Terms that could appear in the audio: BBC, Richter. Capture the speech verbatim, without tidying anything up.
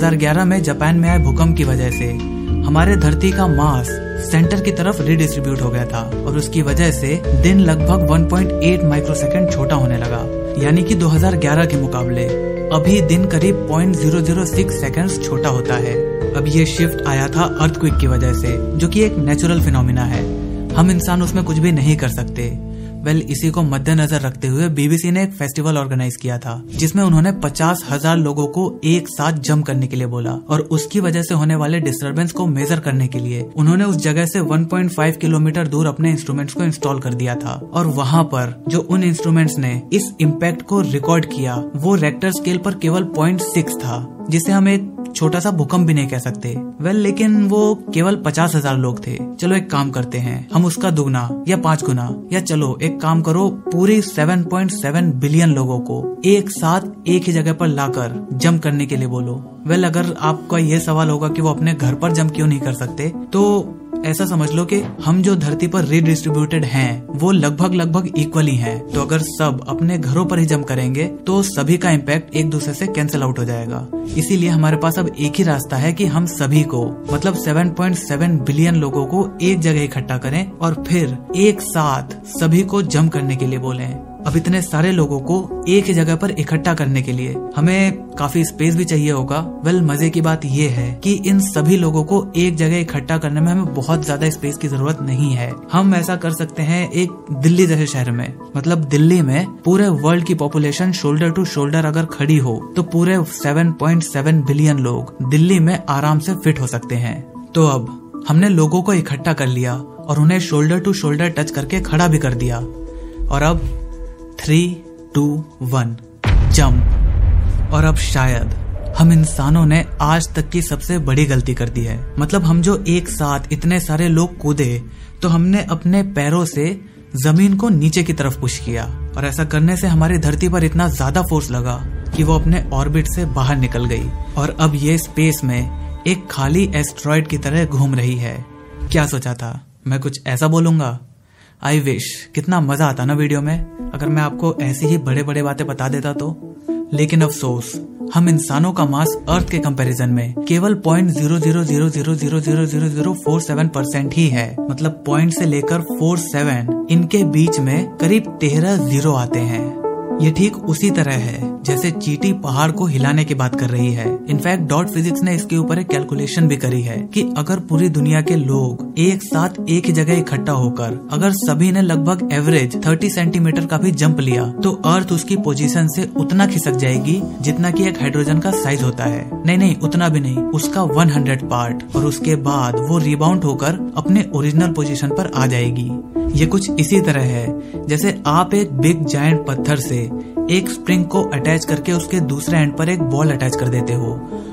दो हज़ार ग्यारह में जापान में आए भूकंप की वजह से हमारे धरती का मास सेंटर की तरफ रिडिस्ट्रीब्यूट हो गया था और उसकी वजह से दिन लगभग एक दशमलव आठ माइक्रोसेकंड छोटा होने लगा, यानी कि दो हज़ार ग्यारह के मुकाबले अभी दिन करीब zero point zero zero six seconds छोटा होता है। अब ये शिफ्ट आया था अर्थक्वेक की वजह से, जो कि एक नेचुरल फिनोमिना है, हम इंसान उसमें कुछ भी नहीं कर सकते। वेल इसी को मद्देनजर रखते हुए बीबीसी ने एक फेस्टिवल ऑर्गेनाइज किया था जिसमें उन्होंने पचास हजार लोगों को एक साथ जंप करने के लिए बोला और उसकी वजह से होने वाले डिस्टरबेंस को मेजर करने के लिए उन्होंने उस जगह से एक दशमलव पाँच किलोमीटर दूर अपने इंस्ट्रूमेंट्स को इंस्टॉल कर दिया था और वहाँ पर जो उन इंस्ट्रूमेंट्स ने इस इम्पैक्ट को रिकॉर्ड किया वो रेक्टर स्केल पर केवल पॉइंट सिक्स था, जिसे हम एक छोटा सा भूकंप भी नहीं कह सकते। वेल लेकिन वो केवल पचास हजार लोग थे। चलो एक काम करते हैं, हम उसका दुगना या पाँच गुना या चलो एक काम करो पूरे सात पॉइंट सात बिलियन लोगों को एक साथ एक ही जगह पर लाकर जंप करने के लिए बोलो। वेल अगर आपका ये सवाल होगा कि वो अपने घर पर जंप क्यों नहीं कर सकते, तो ऐसा समझ लो कि हम जो धरती पर रिडिस्ट्रीब्यूटेड हैं, वो लगभग लगभग इक्वली हैं। तो अगर सब अपने घरों पर ही जंप करेंगे तो सभी का इम्पैक्ट एक दूसरे से कैंसिल आउट हो जाएगा। इसीलिए हमारे पास अब एक ही रास्ता है कि हम सभी को, मतलब सात पॉइंट सात बिलियन लोगों को एक जगह इकट्ठा करें और फिर एक साथ सभी को जंप करने के लिए बोलें। अब इतने सारे लोगों को एक ही जगह पर इकट्ठा करने के लिए हमें काफी स्पेस भी चाहिए होगा। वेल मजे की बात ये है कि इन सभी लोगों को एक जगह इकट्ठा करने में हमें बहुत ज्यादा स्पेस की जरूरत नहीं है। हम ऐसा कर सकते हैं एक दिल्ली जैसे शहर में, मतलब दिल्ली में पूरे वर्ल्ड की पॉपुलेशन शोल्डर टू शोल्डर अगर खड़ी हो तो पूरे सात पॉइंट सात बिलियन लोग दिल्ली में आराम से फिट हो सकते हैं। तो अब हमने लोगों को इकट्ठा कर लिया और उन्हें शोल्डर टू शोल्डर टच करके खड़ा भी कर दिया और अब थ्री टू वन जंप। और अब शायद हम इंसानों ने आज तक की सबसे बड़ी गलती कर दी है, मतलब हम जो एक साथ इतने सारे लोग कूदे तो हमने अपने पैरों से जमीन को नीचे की तरफ पुश किया और ऐसा करने से हमारी धरती पर इतना ज्यादा फोर्स लगा कि वो अपने ऑर्बिट से बाहर निकल गई और अब ये स्पेस में एक खाली एस्टेरॉयड की तरह घूम रही है। क्या सोचा था मैं कुछ ऐसा बोलूंगा? I wish. कितना मजा आता ना वीडियो में अगर मैं आपको ऐसी ही बड़े बड़े बातें बता देता तो। लेकिन अफसोस हम इंसानों का मास अर्थ के कंपैरिजन में केवल point zero zero zero zero zero zero zero zero four seven percent ही है, मतलब पॉइंट से लेकर फोर सेवन इनके बीच में करीब तेरह जीरो आते हैं। ये ठीक उसी तरह है जैसे चींटी पहाड़ को हिलाने की बात कर रही है। इनफैक्ट डॉट फिजिक्स ने इसके ऊपर एक कैलकुलेशन भी करी है कि अगर पूरी दुनिया के लोग एक साथ एक ही जगह इकट्ठा होकर अगर सभी ने लगभग एवरेज तीस सेंटीमीटर का भी जंप लिया तो अर्थ उसकी पोजीशन से उतना खिसक जाएगी जितना कि एक हाइड्रोजन का साइज होता है। नहीं नहीं उतना भी नहीं, उसका सौ पार्ट, और उसके बाद वो रिबाउंड होकर अपने ओरिजिनल पोजीशन पर आ जाएगी। ये कुछ इसी तरह है जैसे आप एक बिग जायंट पत्थर से एक स्प्रिंग को अटैच करके उसके दूसरे एंड पर एक बॉल अटैच कर देते हो